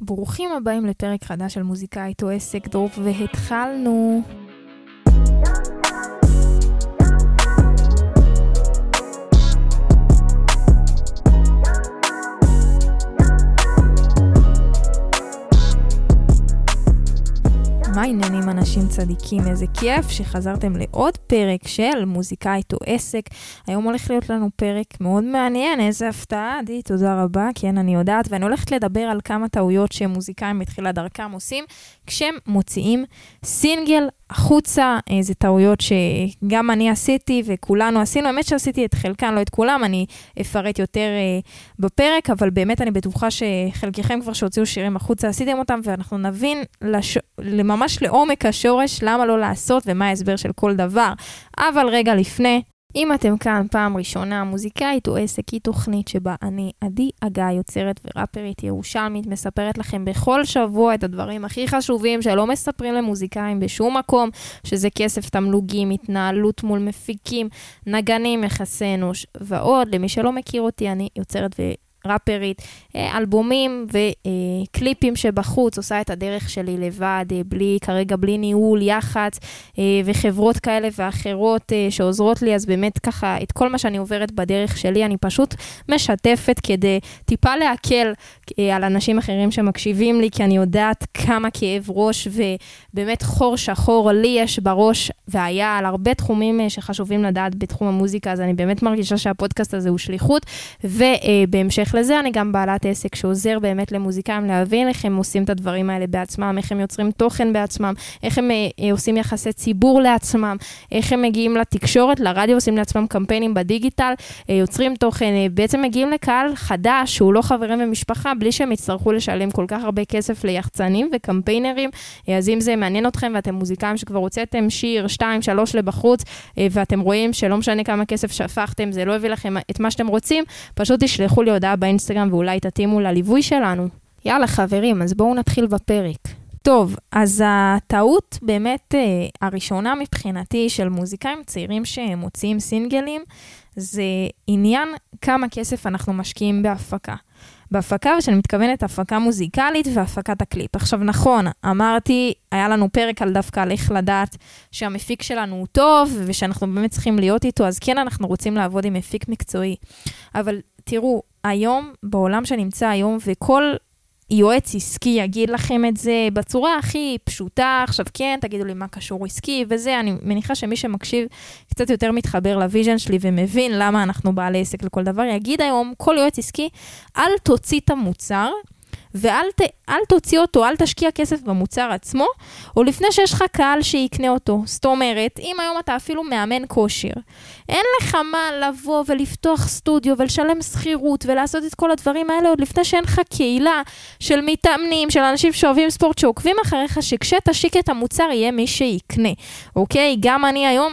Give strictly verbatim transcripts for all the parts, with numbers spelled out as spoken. ברוכים הבאים לפרק חדש של מוזיקאית או עסק דרופ, והתחלנו. מה העניינים אנשים צדיקים? איזה כיף שחזרתם לעוד פרק של מוזיקאית או עסק. היום הולך להיות לנו פרק מאוד מעניין, איזה הפתעה, עדי, תודה רבה, כן, אני יודעת, ואני הולכת לדבר על כמה טעויות שמוזיקאים בתחילת דרכם עושים, כשהם מוציאים סינגל החוצה, איזה טעויות שגם אני עשיתי וכולנו עשינו, האמת שעשיתי את חלקן, לא את כולם, אני אפרט יותר אה, בפרק, אבל באמת אני בטוחה שחלקכם כבר שהוציאו שירים החוצה, עשיתם אותם, ואנחנו נבין לש... ממש לעומק השורש, למה לא לעשות ומה ההסבר של כל דבר. אבל רגע לפני, אם אתם כאן פעם ראשונה, מוזיקאית או עסק היא תוכנית שבה אני, עדי אגאי, יוצרת וראפרית ירושלמית, מספרת לכם בכל שבוע את הדברים הכי חשובים שלא מספרים למוזיקאים בשום מקום, שזה כסף, תמלוגים, התנהלות מול מפיקים, נגנים, יחסי אנוש ועוד. למי שלא מכיר אותי, אני יוצרת וראפרית. ראפרית, אלבומים וקליפים שבחוץ, עושה את הדרך שלי לבד, בלי, כרגע בלי ניהול, יח"צ וחברות כאלה ואחרות שעוזרות לי, אז באמת ככה, את כל מה שאני עוברת בדרך שלי, אני פשוט משתפת כדי טיפה להקל על אנשים אחרים שמקשיבים לי, כי אני יודעת כמה כאב ראש ובאמת חור שחור לי יש בראש, והיה על הרבה תחומים שחשובים לדעת בתחום המוזיקה, אז אני באמת מרגישה שהפודקאסט הזה הוא שליחות, ובהמשך לזה אני גם בעלת עסק שעוזר באמת למוזיקאים להבין איך הם עושים את הדברים האלה בעצמם, איך הם יוצרים תוכן בעצמם, איך הם אה, עושים יחסי ציבור לעצמם, איך הם מגיעים לתקשורת, לרדיו, עושים לעצמם קמפיינים בדיגיטל, אה, יוצרים תוכן, אה, בעצם מגיעים לקהל חדש שהוא לא חברים ומשפחה, בלי שהם יצטרכו לשלם כל כך הרבה כסף ליחצנים וקמפיינרים. אה, אז אם זה מעניין אתכם ואתם מוזיקאים שכבר הוצאתם שיר שתיים שלוש לבחוץ, אה, ואתם רואים שלא משנה כמה כסף שפכתם, זה לא הביא לכם את מה שאתם רוצים, פשוט תשלחו לי הודעה באינסטגרם ואולי תתאימו לליווי שלנו. יאללה חברים, אז בואו נתחיל בפרק. טוב, אז הטעות באמת הראשונה מבחינתי של מוזיקאים צעירים שהם מוציאים סינגלים, זה עניין כמה כסף אנחנו משקיעים בהפקה. בהפקה, ושאני מתכוונת הפקה מוזיקלית והפקת הקליפ. עכשיו נכון, אמרתי, היה לנו פרק על דווקא על איך לדעת שהמפיק שלנו הוא טוב, ושאנחנו באמת צריכים להיות איתו, אז כן אנחנו רוצים לעבוד עם מפיק מקצועי. אבל תראו, היום, בעולם שנמצא היום, וכל יועץ עסקי יגיד לכם את זה בצורה הכי פשוטה, עכשיו כן, תגידו לי מה קשור עסקי, וזה, אני מניחה שמי שמקשיב קצת יותר מתחבר לויז'ן שלי, ומבין למה אנחנו בעלי עסק לכל דבר, יגיד היום, כל יועץ עסקי, אל תוציא את המוצר, ואל ת, אל תוציא אותו, אל תשקיע כסף במוצר עצמו, או לפני שיש לך קהל שיקנה אותו. זאת אומרת, אם היום אתה אפילו מאמן כושר, אין לך מה לבוא ולפתוח סטודיו ולשלם שכירות ולעשות את כל הדברים האלה, עוד לפני שאין לך קהילה של מתאמנים, של אנשים שאוהבים ספורט, שעוקבים אחריך, שכשתשיק את המוצר יהיה מי שיקנה. אוקיי? גם אני היום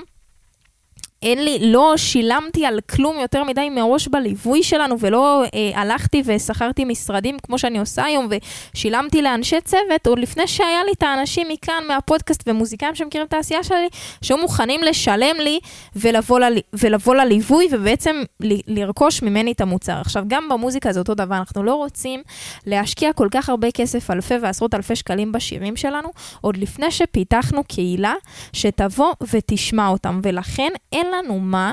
אין לי, לא שילמתי על כלום יותר מדי מראש בליווי שלנו, ולא אה, הלכתי ושכרתי משרדים כמו שאני עושה היום, ושילמתי לאנשי צוות, עוד לפני שהיה לי את האנשים מכאן, מהפודקאסט ומוזיקאים שמכירים את העשייה שלי, שהם מוכנים לשלם לי ולבוא, ל, ולבוא לליווי, ובעצם ל, לרכוש ממני את המוצר. עכשיו, גם במוזיקה זה אותו דבר, אנחנו לא רוצים להשקיע כל כך הרבה כסף, אלפי ועשרות אלפי שקלים בשירים שלנו, עוד לפני שפיתחנו קהילה שתבוא ותשמע אותם, ולכן אין לנו מה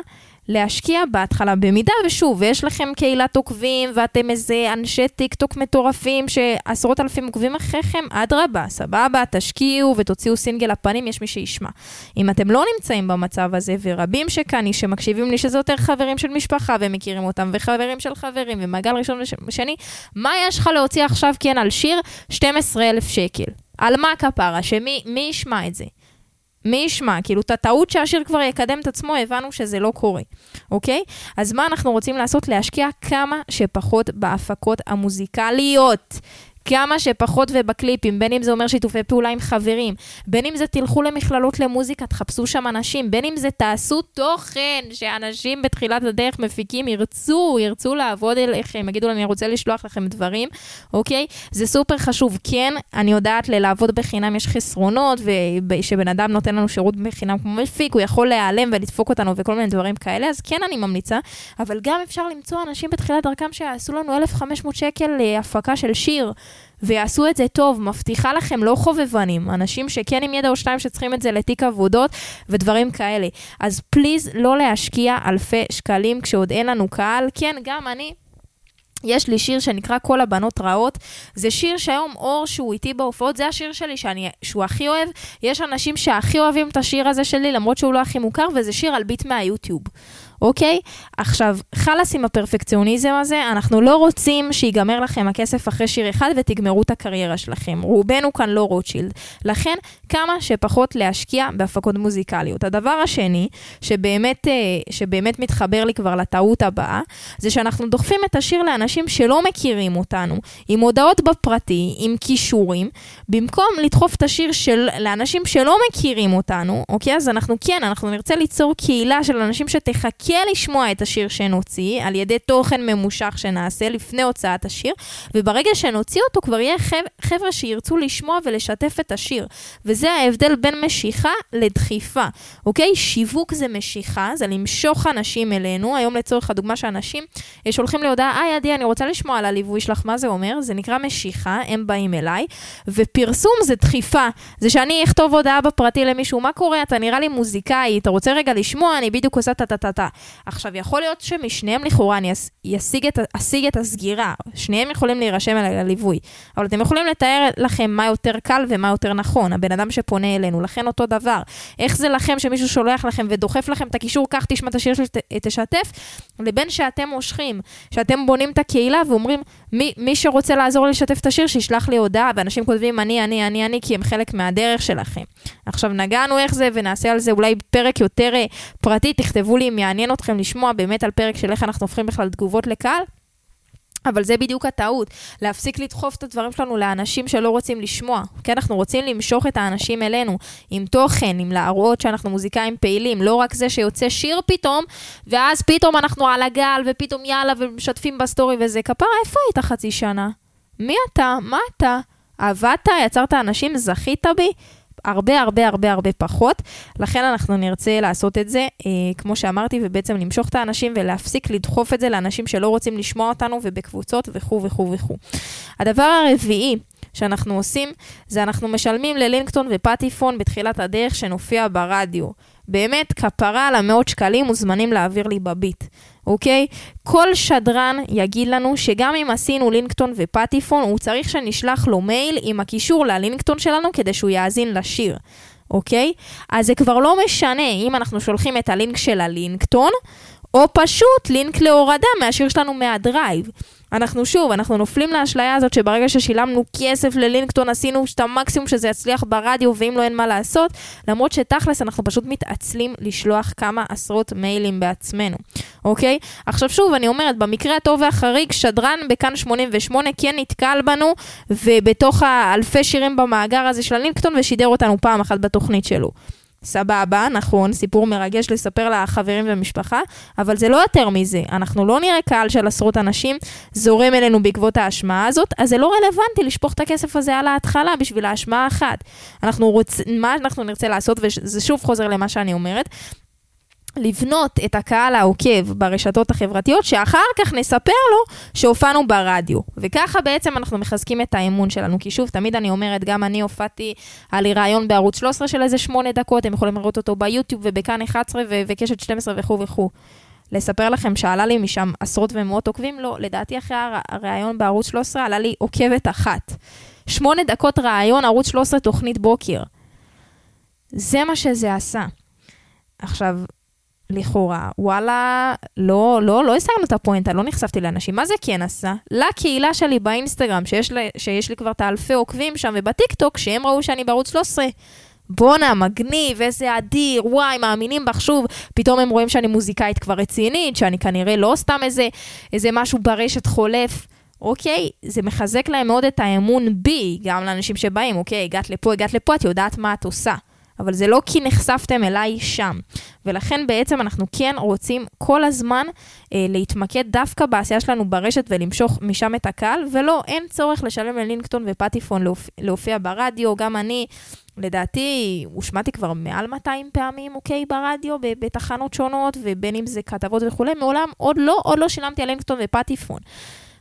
להשקיע בהתחלה, במידה ושוב, יש לכם קהילת עוקבים, ואתם איזה אנשי טיק טוק מטורפים, שעשרות אלפים עוקבים אחריכם, אדרבה, סבבה, תשקיעו ותוציאו סינגל הפנים, יש מי שישמע. אם אתם לא נמצאים במצב הזה, ורבים שכאן, שמקשיבים לי שזה יותר חברים של משפחה, ומכירים אותם, וחברים של חברים, ומעגל ראשון ושני, מה יש לך להוציא עכשיו, כן, על שיר שנים עשר אלף שקל? על מה כפרה? שמי, מי ישמע את זה? מי ישמע? כאילו, את הטעות שהשיר כבר יקדם את עצמו, הבנו שזה לא קורה. אוקיי? אז מה אנחנו רוצים לעשות? להשקיע כמה שפחות בהפקות המוזיקליות. כמה שפחות ובקליפים, בין אם זה אומר שיתופי פעולה עם חברים, בין אם זה תלכו למכללות למוזיקה, תחפשו שם אנשים, בין אם זה תעשו תוכן, שאנשים בתחילת הדרך מפיקים ירצו, ירצו לעבוד אליכם, יגידו להם, אני רוצה לשלוח לכם דברים, אוקיי? זה סופר חשוב, כן, אני יודעת, ללעבוד בחינם יש חסרונות, ושבן אדם נותן לנו שירות בחינם כמו מפיק, הוא יכול להיעלם ולדפוק אותנו וכל מיני דברים כאלה, אז כן אני ממליצה, אבל גם אפשר למצוא אנשים בתחילת דרכם שיעשו לנו אלף וחמש מאות שקל להפקה של שיר. ויעשו את זה טוב, מבטיחה לכם, לא חובבנים, אנשים שכן עם ידע או שתיים שצריכים את זה לתיק עבודות ודברים כאלה. אז פליז לא להשקיע אלפי שקלים כשעוד אין לנו קהל, כן, גם אני... יש לי שיר שנקרא כל הבנות רעות, זה שיר שהיום אור שהוא איתי בהופעות, זה השיר שלי שאני, שהוא הכי אוהב, יש אנשים שהכי אוהבים את השיר הזה שלי, למרות שהוא לא הכי מוכר, וזה שיר על ביט מהיוטיוב. אוקיי? עכשיו, חלס עם הפרפקציוניזם הזה, אנחנו לא רוצים שיגמר לכם הכסף אחרי שיר אחד ותגמרו את הקריירה שלכם. רובנו כאן לא רוטשילד. לכן, כמה שפחות להשקיע בהפקות מוזיקליות. הדבר השני, שבאמת, שבאמת מתחבר לי כבר לטעות הבאה, זה שאנחנו דוחפים את השיר לאנשים שלא מכירים אותנו, עם הודעות בפרטי, עם קישורים, במקום לדחוף את השיר של, לאנשים שלא מכירים אותנו, אוקיי? אז אנחנו, כן, אנחנו נרצה ליצור קהילה של אנשים שתחכה לשמוע את השיר שנוציא, על ידי תוכן ממושך שנעשה לפני הוצאת השיר, וברגע שנוציא אותו כבר יהיה חבר'ה שירצו לשמוע ולשתף את השיר, וזה ההבדל בין משיכה לדחיפה, אוקיי? שיווק זה משיכה, זה למשוך אנשים אלינו, היום לצורך הדוגמה שאנשים שולחים לי הודעה, היי עדי, אני רוצה לשמוע על הליווי שלך, מה זה אומר? זה נקרא משיכה, הם באים אליי, ופרסום זה דחיפה, זה שאני אכתוב הודעה בפרטי למישהו, מה קורה? אתה נראה לי מוזיקאי, אתה רוצה רגע לשמוע, אני בדיוק עושה טטטטה. עכשיו, יכול להיות שמשניהם לכאורה אני אשיג את, אשיג את הסגירה. שניהם יכולים להירשם אל הליווי. אבל אתם יכולים לתאר לכם מה יותר קל ומה יותר נכון. הבן אדם שפונה אלינו, לכן אותו דבר. איך זה לכם שמישהו שולח לכם ודוחף לכם את הקישור, כך תשמע את השיר שתשתף, לבין שאתם מושכים, שאתם בונים את הקהילה ואומרים, מי, מי שרוצה לעזור לשתף את השיר, שישלח לי הודעה, ואנשים כותבים, אני, אני, אני, אני, כי הם חלק מהדרך שלכם. עכשיו, נגענו איך זה, ונעשה על זה אולי פרק יותר פרטי. תכתבו לי, מעניין אתכם לשמוע באמת על פרק של איך אנחנו הופכים בכלל תגובות לקהל, אבל זה בדיוק הטעות, להפסיק לדחוף את הדברים שלנו לאנשים שלא רוצים לשמוע, כי אנחנו רוצים למשוך את האנשים אלינו, עם תוכן, עם להראות שאנחנו מוזיקאים פעילים, לא רק זה שיוצא שיר פתאום, ואז פתאום אנחנו על הגל, ופתאום יאללה, ומשתפים בסטורי וזה, כפרה, איפה היית חצי שנה? מי אתה? מה אתה? עבדת? יצרת אנשים? זכית בי? הרבה הרבה הרבה הרבה פחות, לכן אנחנו נרצה לעשות את זה, אה, כמו שאמרתי, ובעצם למשוך את האנשים ולהפסיק לדחוף את זה לאנשים שלא רוצים לשמוע אותנו ובקבוצות וכו וכו וכו. הדבר הרביעי שאנחנו עושים, זה אנחנו משלמים ללינקטון ופטיפון בתחילת הדרך שנופיע ברדיו. באמת, כפרה על המאות שקלים מוזמנים להעביר לי בביט. אוקיי? כל שדרן יגיד לנו שגם אם עשינו לינקטון ופטיפון, הוא צריך שנשלח לו מייל עם הקישור ללינקטון שלנו כדי שהוא יאזין לשיר. אוקיי? אז זה כבר לא משנה אם אנחנו שולחים את הלינק של הלינקטון, או פשוט לינק להורדה מהשיר שלנו מהדרייב. אנחנו שוב, אנחנו נופלים לאשליה הזאת שברגע ששילמנו כסף ללינקטון, עשינו את המקסימום שזה יצליח ברדיו, ואם לא אין מה לעשות, למרות שתכלס אנחנו פשוט מתעצלים לשלוח כמה עשרות מיילים בעצמנו. אוקיי? עכשיו שוב, אני אומרת, במקרה הטוב והחריג, שדרן בכאן שמונים ושמונה כן נתקל בנו, ובתוך האלפי שירים במאגר הזה של הלינקטון, ושידר אותנו פעם אחת בתוכנית שלו. סבבה, נכון, סיפור מרגש לספר לחברים ומשפחה, אבל זה לא יותר מזה, אנחנו לא נראה קהל של עשרות אנשים זורם אלינו בעקבות ההשמעה הזאת, אז זה לא רלוונטי לשפוך את הכסף הזה על ההתחלה בשביל ההשמעה אחת. אנחנו רוצ... מה אנחנו נרצה לעשות, וזה שוב חוזר למה שאני אומרת, לבנות את הקהל העוקב ברשתות החברתיות, שאחר כך נספר לו שהופענו ברדיו. וככה בעצם אנחנו מחזקים את האמון שלנו, כי שוב, תמיד אני אומרת, גם אני הופעתי על רעיון בערוץ שלוש עשרה של איזה שמונה דקות, הם יכולים לראות אותו ביוטיוב ובכאן אחת עשרה ובקשת שתים עשרה וכו וכו. לספר לכם שעלה לי משם עשרות ומאות עוקבים, לא, לדעתי אחרי הרעיון בערוץ שלוש עשרה עלה לי עוקבת אחת. שמונה דקות רעיון, ערוץ שלוש עשרה תוכנית בוקר. זה מה שזה עשה. עכשיו, לכאורה, וואלה, לא, לא, לא הסגנו את הפואנטה, לא נחשפתי לאנשים. מה זה כן עשה? לקהילה שלי באינסטגרם, שיש לי, שיש לי כבר את האלפי עוקבים שם, ובטיקטוק, שהם ראו שאני בערוץ שלוש עשרה. בונה, מגניב, איזה אדיר, וואי, מאמינים בך שוב. פתאום הם רואים שאני מוזיקאית כבר רצינית, שאני כנראה לא סתם איזה, איזה משהו ברשת חולף. אוקיי, זה מחזק להם מאוד את האמון בי, גם לאנשים שבאים, אוקיי, הגעת לפה, הגעת לפה, את יודעת מה את עושה. אבל זה לא כי נחשפתם אליי שם. ולכן בעצם אנחנו כן רוצים כל הזמן אה, להתמקד דווקא בעשייה שלנו ברשת ולמשוך משם את הקהל, ולא, אין צורך לשלם ללינקטון ופטיפון להופ... להופיע ברדיו. גם אני, לדעתי, הושמעתי כבר מעל מאתיים פעמים, אוקיי, ברדיו, בתחנות שונות, ובין אם זה כתבות וכו', מעולם עוד לא, עוד לא שילמתי על לינקטון ופטיפון.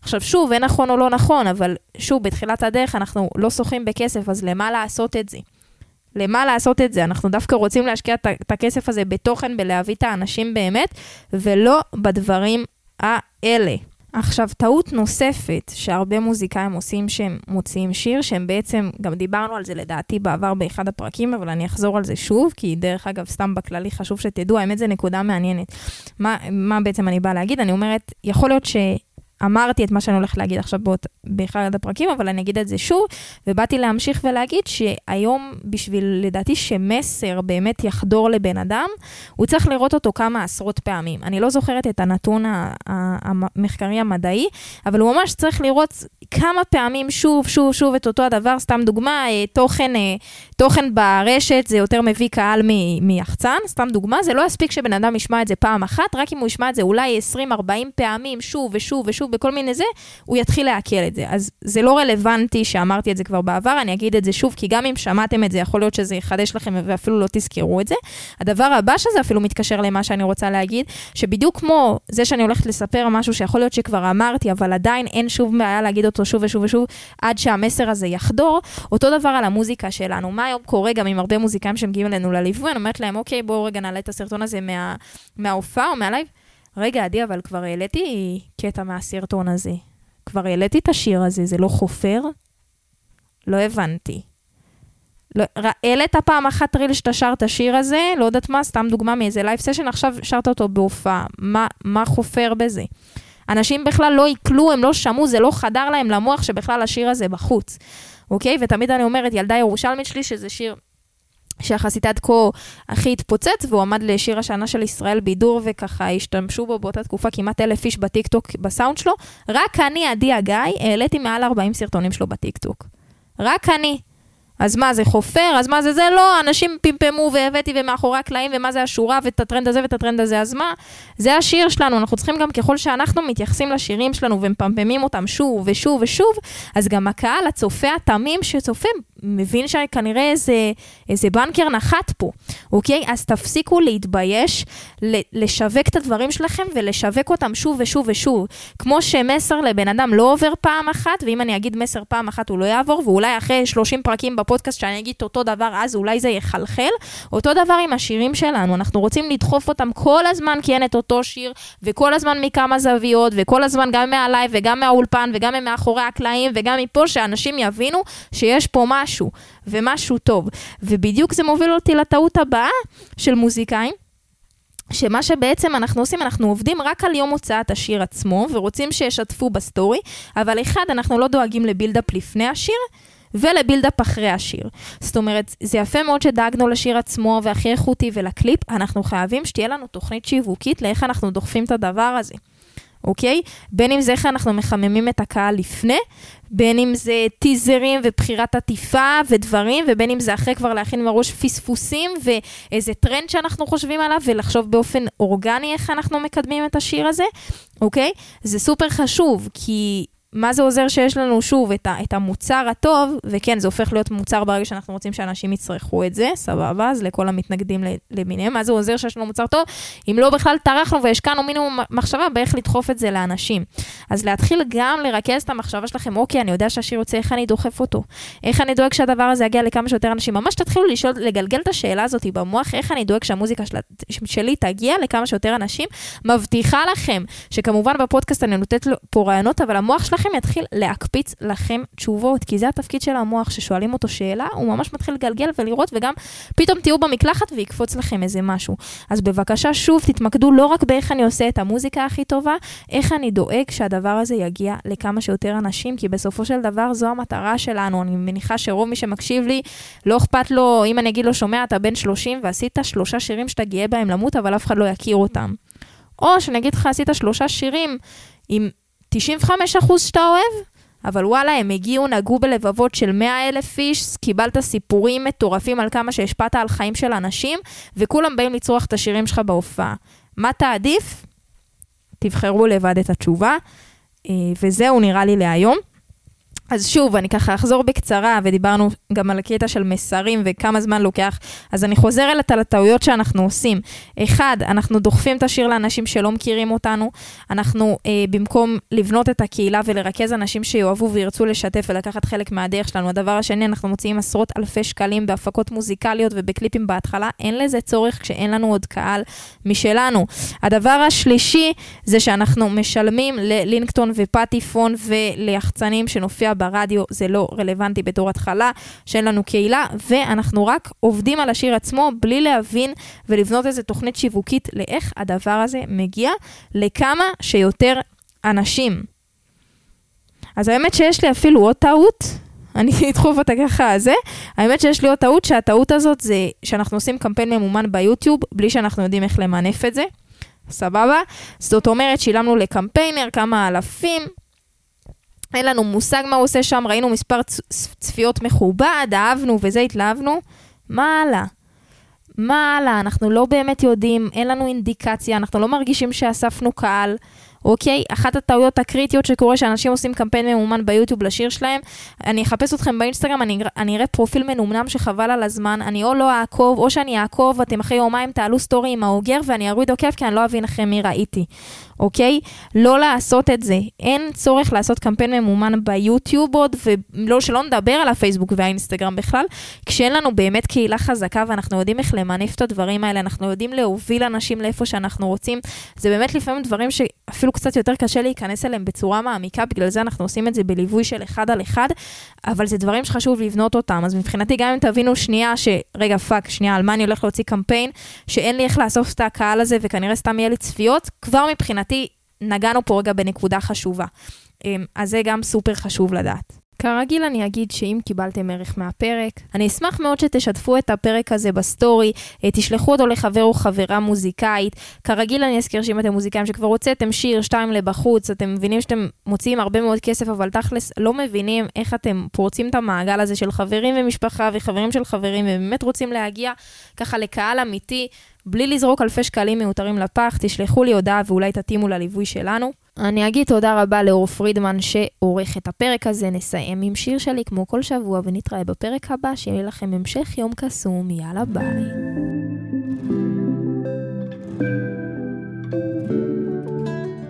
עכשיו שוב, אין נכון או לא נכון, אבל שוב, בתחילת הדרך אנחנו לא סוחים בכסף, אז למה לעשות את זה? למה לעשות את זה? אנחנו דווקא רוצים להשקיע את הכסף הזה בתוכן, בלהביא את האנשים באמת, ולא בדברים האלה. עכשיו, טעות נוספת שהרבה מוזיקאים עושים שהם מוציאים שיר, שהם בעצם, גם דיברנו על זה לדעתי בעבר באחד הפרקים, אבל אני אחזור על זה שוב, כי דרך אגב, סתם בכללי חשוב שתדעו, האמת זה נקודה מעניינת. מה, מה בעצם אני באה להגיד? אני אומרת, יכול להיות שאמרתי את מה שאני הולך להגיד עכשיו באות, באחד הפרקים, אבל אני אגיד את זה שוב, ובאתי להמשיך ולהגיד שהיום, בשביל לדעתי שמסר באמת יחדור לבן אדם, הוא צריך לראות אותו כמה עשרות פעמים. אני לא זוכרת את הנתון המחקרי המדעי, אבל הוא ממש צריך לראות כמה פעמים שוב, שוב, שוב את אותו הדבר. סתם דוגמה, תוכן, תוכן ברשת, זה יותר מביא קהל מיחצן. סתם דוגמה, זה לא יספיק שבן אדם ישמע את זה פעם אחת, רק אם הוא ישמע את זה אולי עשרים ארבעים פעמים, שוב ושוב ושוב, בכל מיני זה, הוא יתחיל להקל את זה. אז זה לא רלוונטי שאמרתי את זה כבר בעבר, אני אגיד את זה שוב, כי גם אם שמעתם את זה, יכול להיות שזה יחדש לכם ואפילו לא תזכרו את זה. הדבר הבא שזה אפילו מתקשר למה שאני רוצה להגיד, שבדיוק כמו זה שאני הולכת לספר משהו שיכול להיות שכבר אמרתי, אבל עדיין אין שוב בעיה להגיד אותו שוב ושוב ושוב, עד שהמסר הזה יחדור. אותו דבר על המוזיקה שלנו. מה היום קורה גם עם הרבה מוזיקאים שמגיעים אלינו לליווי, אני אומרת להם, אוקיי, בואו רגע נעלה את הסרטון הזה מה, מההופעה או מהלייב. רגע, עדי, אבל כבר העליתי קטע מהסרטון הזה. כבר העליתי את השיר הזה, זה לא חופר? לא הבנתי. לא, העלית פעם אחת ריל שאתה שר את השיר הזה, לא יודעת מה, סתם דוגמה מאיזה לייב סשן, עכשיו שרת אותו בהופעה. מה, מה חופר בזה? אנשים בכלל לא יקלו, הם לא שמעו, זה לא חדר להם למוח שבכלל השיר הזה בחוץ. אוקיי? ותמיד אני אומרת, ילדי ירושלמית שלי, שזה שיר שיחסית עד כה הכי התפוצץ, והוא עמד לשיר השנה של ישראל בידור, וככה השתמשו בו באותה תקופה כמעט אלף איש בטיקטוק בסאונד שלו. רק אני, עדי אגאי, העליתי מעל ארבעים סרטונים שלו בטיקטוק. רק אני. אז מה זה חופר? אז מה זה זה? לא, אנשים פמפמו והבאתי ומאחורי הקלעים, ומה זה השורה ואת הטרנד הזה ואת הטרנד הזה, אז מה? זה השיר שלנו, אנחנו צריכים גם ככל שאנחנו מתייחסים לשירים שלנו ומפמפמים אותם שוב ושוב ושוב, אז גם הקהל, הצופה התמים שצופה, מבין שכנראה איזה, איזה בנקר נחת פה, אוקיי? אז תפסיקו להתבייש, לשווק את הדברים שלכם ולשווק אותם שוב ושוב ושוב, כמו שמסר לבן אדם לא עובר פעם אחת, ואם אני אגיד מסר פעם אחת הוא לא יעבור, ואולי אחרי שלושים פרקים בפודקאסט שאני אגיד אותו דבר, אז אולי זה יחלחל. אותו דבר עם השירים שלנו, אנחנו רוצים לדחוף אותם כל הזמן, כי אין את אותו שיר, וכל הזמן מכמה זוויות, וכל הזמן גם מהלייב, וגם מהאולפן, וגם מאחורי הקלעים, וגם מפה, שאנשים יבינו שיש פה משהו ומשהו טוב. ובדיוק זה מוביל אותי לטעות הבאה של מוזיקאים, שמה שבעצם אנחנו עושים, אנחנו עובדים רק על יום הוצאת השיר עצמו, ורוצים שישתפו בסטורי, אבל אחד, אנחנו לא דואגים לבילדאפ לפני השיר, ולבילדאפ אחרי השיר. זאת אומרת, זה יפה מאוד שדאגנו לשיר עצמו, והכי איכותי ולקליפ, אנחנו חייבים שתהיה לנו תוכנית שיווקית, לאיך אנחנו דוחפים את הדבר הזה. אוקיי? בין אם זה איך אנחנו מחממים את הקהל לפני, בין אם זה טיזרים ובחירת עטיפה ודברים, ובין אם זה אחרי כבר להכין מראש פספוסים, ואיזה טרנד שאנחנו חושבים עליו, ולחשוב באופן אורגני איך אנחנו מקדמים את השיר הזה, אוקיי? זה סופר חשוב, כי מה זה עוזר שיש לנו שוב את, את המוצר הטוב, וכן, זה הופך להיות מוצר ברגע שאנחנו רוצים שאנשים יצרכו את זה, סבבה, אז לכל המתנגדים למיניהם, מה זה עוזר שיש לנו מוצר טוב, אם לא בכלל תרחנו והשקענו מינימום מחשבה, באיך לדחוף את זה לאנשים. אז להתחיל גם לרכז את המחשבה שלכם, אוקיי, אני יודע שהשיר יוצא, איך אני דוחף אותו? איך אני דואג שהדבר הזה יגיע לכמה שיותר אנשים? ממש תתחילו לשאול, לגלגל את השאלה הזאת במוח, איך אני דואג שהמוזיקה שלי תגיע לכמה שיותר אנשים? מבטיחה לכם, שכמובן בפודקאסט אני נותנת פה רעיונות, אבל המוח שלכם יתחיל להקפיץ לכם תשובות, כי זה התפקיד של המוח, ששואלים אותו שאלה, הוא ממש מתחיל לגלגל ולראות, וגם פתאום תהיו במקלחת ויקפוץ לכם איזה משהו. אז בבקשה, שוב, תתמקדו לא רק באיך אני עושה את המוזיקה הכי טובה, איך אני דואג שהדבר הזה יגיע לכמה שיותר אנשים, כי בסופו של דבר זו המטרה שלנו. אני מניחה שרוב מי שמקשיב לי, לא אכפת לו, אם אני אגיד לו, שומע, אתה בן שלושים ועשית שלושה שירים שאתה גאה בהם למות, אבל אף אחד לא יכיר אותם. או שנגיד לך, עשית שלושה שירים עם תשעים וחמישה אחוז שאתה אוהב, אבל וואלה, הם הגיעו, נגעו בלבבות של מאה אלף איש, קיבלת סיפורים מטורפים על כמה שהשפעת על חיים של אנשים, וכולם באים לצרוח את השירים שלך בהופעה. מה תעדיף? תבחרו לבד את התשובה, וזהו נראה לי להיום. אז שוב, אני ככה אחזור בקצרה, ודיברנו גם על הקטע של מסרים וכמה זמן לוקח, אז אני חוזרת על הטעויות שאנחנו עושים. אחד, אנחנו דוחפים את השיר לאנשים שלא מכירים אותנו, אנחנו אה, במקום לבנות את הקהילה ולרכז אנשים שיאהבו וירצו לשתף ולקחת חלק מהדרך שלנו. הדבר השני, אנחנו מוציאים עשרות אלפי שקלים בהפקות מוזיקליות ובקליפים בהתחלה, אין לזה צורך כשאין לנו עוד קהל משלנו. הדבר השלישי, זה שאנחנו משלמים ללינקטון ופטיפון וליחצנים שנופיע ברדיו, זה לא רלוונטי בתור התחלה, שאין לנו קהילה, ואנחנו רק עובדים על השיר עצמו, בלי להבין ולבנות איזו תוכנית שיווקית, לאיך הדבר הזה מגיע לכמה שיותר אנשים. אז האמת שיש לי אפילו עוד טעות, אני אדחוף אותה ככה, זה, האמת שיש לי עוד טעות, שהטעות הזאת זה שאנחנו עושים קמפיין ממומן ביוטיוב, בלי שאנחנו יודעים איך למנף את זה, סבבה? זאת אומרת, שילמנו לקמפיינר כמה אלפים, אין לנו מושג מה הוא עושה שם, ראינו מספר צפיות מכובד, אהבנו וזה התלהבנו, מה הלאה? מה הלאה? אנחנו לא באמת יודעים, אין לנו אינדיקציה, אנחנו לא מרגישים שאספנו קהל, אוקיי? אחת הטעויות הקריטיות שקורה שאנשים עושים קמפיין ממומן ביוטיוב לשיר שלהם, אני אחפש אתכם באינסטגרם, אני, אני אראה פרופיל מנומנם שחבל על הזמן, אני או לא אעקוב, או שאני אעקוב, אתם אחרי יומיים תעלו סטורי עם האוגר, ואני ארויד עוקב, כי אני לא אבין אחרי מי ראיתי. אוקיי? לא לעשות את זה. אין צורך לעשות קמפיין ממומן ביוטיוב עוד, ולא שלא נדבר על הפייסבוק והאינסטגרם בכלל, כשאין לנו באמת קהילה חזקה, ואנחנו יודעים איך למנף את הדברים האלה, אנחנו יודעים להוביל אנשים לאיפה שאנחנו רוצים. זה באמת לפעמים דברים שאפילו קצת יותר קשה להיכנס אליהם בצורה מעמיקה, בגלל זה אנחנו עושים את זה בליווי של אחד על אחד, אבל זה דברים שחשוב לבנות אותם. אז מבחינתי, גם אם תבינו שנייה ש... רגע, פאק, שנייה, על מה אני הולך להוציא קמפיין, שאין לי איך לאסוף את הקהל הזה, וכנראה סתם יהיה לי צפיות, כבר מבחינתי נגענו פה רגע בנקודה חשובה. אז זה גם סופר חשוב לדעת. כרגיל אני אגיד שאם קיבלתם ערך מהפרק, אני אשמח מאוד שתשתפו את הפרק הזה בסטורי, תשלחו אותו לחבר או חברה מוזיקאית. כרגיל אני אזכיר שאם אתם מוזיקאים שכבר הוצאתם שיר, שתיים לבחוץ, אתם מבינים שאתם מוציאים הרבה מאוד כסף, אבל תכלס לא מבינים איך אתם פורצים את המעגל הזה של חברים ומשפחה וחברים של חברים, ובאמת רוצים להגיע ככה לקהל אמיתי, בלי לזרוק אלפי שקלים מיותרים לפח. תשלחו לי הודעה ואולי תתאימו לליווי שלנו. אני אגיד תודה רבה לאור פרידמן שעורך את הפרק הזה. נסיים עם שיר שלי כמו כל שבוע, ונתראה בפרק הבא. שיהיה לכם המשך יום קסום. יאללה ביי.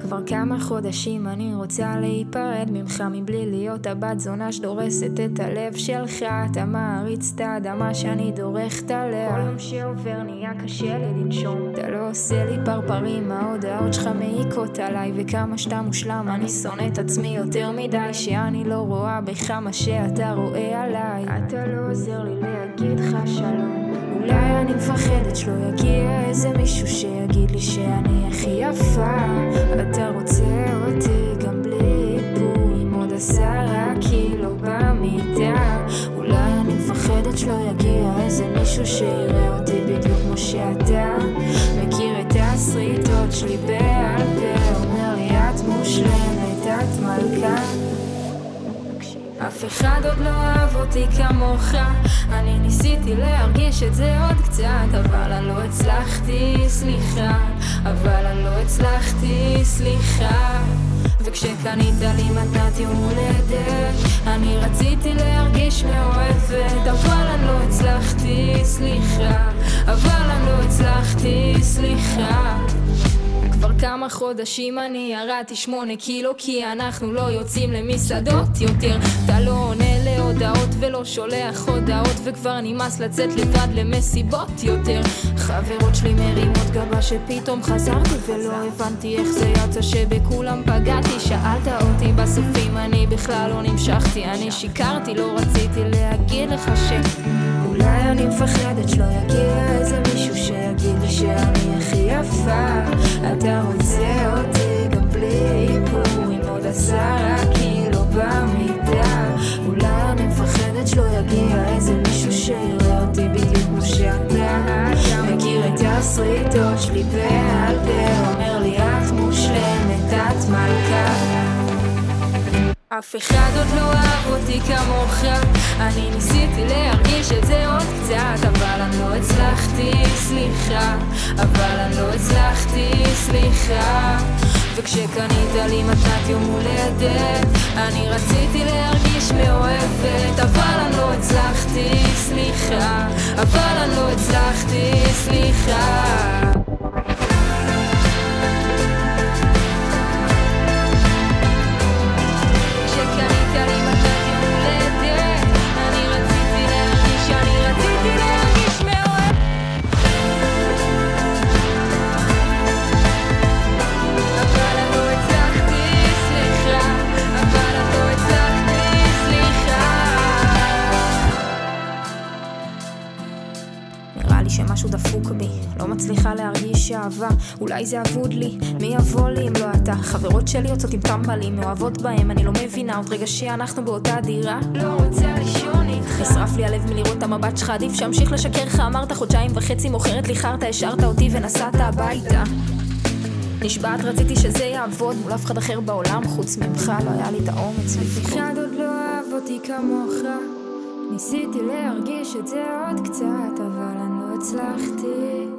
כבר כמה חודשים אני רוצה להיפרד ממך, מבלי להיות הבת זונה שדורסת את הלב שלך. אתה מעריץ את האדמה שאני דורכת עליה, כל יום שעובר נהיה קשה לי לנשום. אתה לא עושה לי פרפרים, ההודעות שלך מעיקות עליי, וכמה שאתה מושלם אני שונא את עצמי יותר מדי, שאני לא רואה בך מה שאתה רואה עליי. אתה לא עוזר לי להגיד לך שלום, אולי אני מפחדת שלא יגיע איזה מישהו שיגיד לי שאני הכי יפה. אתה רוצה אותי גם בלי איפור, עם עוד עשרה קילו במיטה, אולי אני מפחדת שלא יגיע איזה מישהו שיראה אותי בדיוק כמו שאתה. מכיר את הסריטות שלי בעל פה, אומר לי את מושלמת, את מלכה, אף אחד עוד לא אהב אותי כמוך. אני ניסיתי להרגיש את זה עוד קצת, אבל אני לא הצלחתי, סליחה, אבל אני לא הצלחתי, סליחה. וכשקנית לי מתנת יום הולדת, אני רציתי להרגיש מאוהבת, אבל אני לא הצלחתי, סליחה, אבל אני לא הצלחתי, סליחה. כבר כמה חודשים אני ירדתי שמונה קילו, כי אנחנו לא יוצאים למסעדות יותר. אתה לא עונה להודעות ולא שולח הודעות, וכבר נמאס לצאת לבד למסיבות יותר. חברות שלי מרימות גבה שפתאום חזרתי, ולא הבנתי איך זה יצא שבכולם פגעתי. שאלת אותי בסופים, אני בכלל לא נמשכתי, אני שיקרתי, לא רציתי להגיד לך ש... אולי אני מפחדת שלא יגיע איזה מישהו שיגיד לי שאני הכי יפה. אתה רוצה אותי גם בלי איפור, עם עוד עשרה קילו במידה, אולי אני מפחדת שלא יגיע איזה מישהו שיראה אותי בדיוק כמו שאתה. מכיר את הסריטות שלי בעל פה, אומר לי את מושלמת, את מלכה, אף אחד עוד לא אהב אותי כמוך. אני ניסיתי להרגיש את זה עוד קצת, אבל אני לא הצלחתי, סליחה, אבל אני לא הצלחתי, סליחה. וכשקנית לי מתנת יום הולדת אני רציתי להרגיש מאוהבת, אבל אני לא הצלחתי, סליחה, אבל אני לא הצלחתי, סליחה. משהו דפוק בי, לא מצליחה להרגיש אהבה, אולי זה עבוד לי, מי יבוא לי אם לא אתה? חברות שלי יוצאות עם טמבלים, אוהבות בהם, אני לא מבינה עוד רגע שאנחנו באותה דירה, לא רוצה לישון איתך, נשרף לי הלב מלראות את המבט שלך, עדיף שאמשיך לשקר לך, אמרת חודשיים וחצי מוכרת לי חרת, השארת אותי ונסעת הביתה, נשבעת רציתי שזה יעבוד מול אף אחד אחר בעולם חוץ ממך, לא היה לי את האומץ לפחות, אחד עוד לא אהב אותי כמוך, ניסיתי להרגיש את זה עוד קצת, אבל אני לא הצלחתי.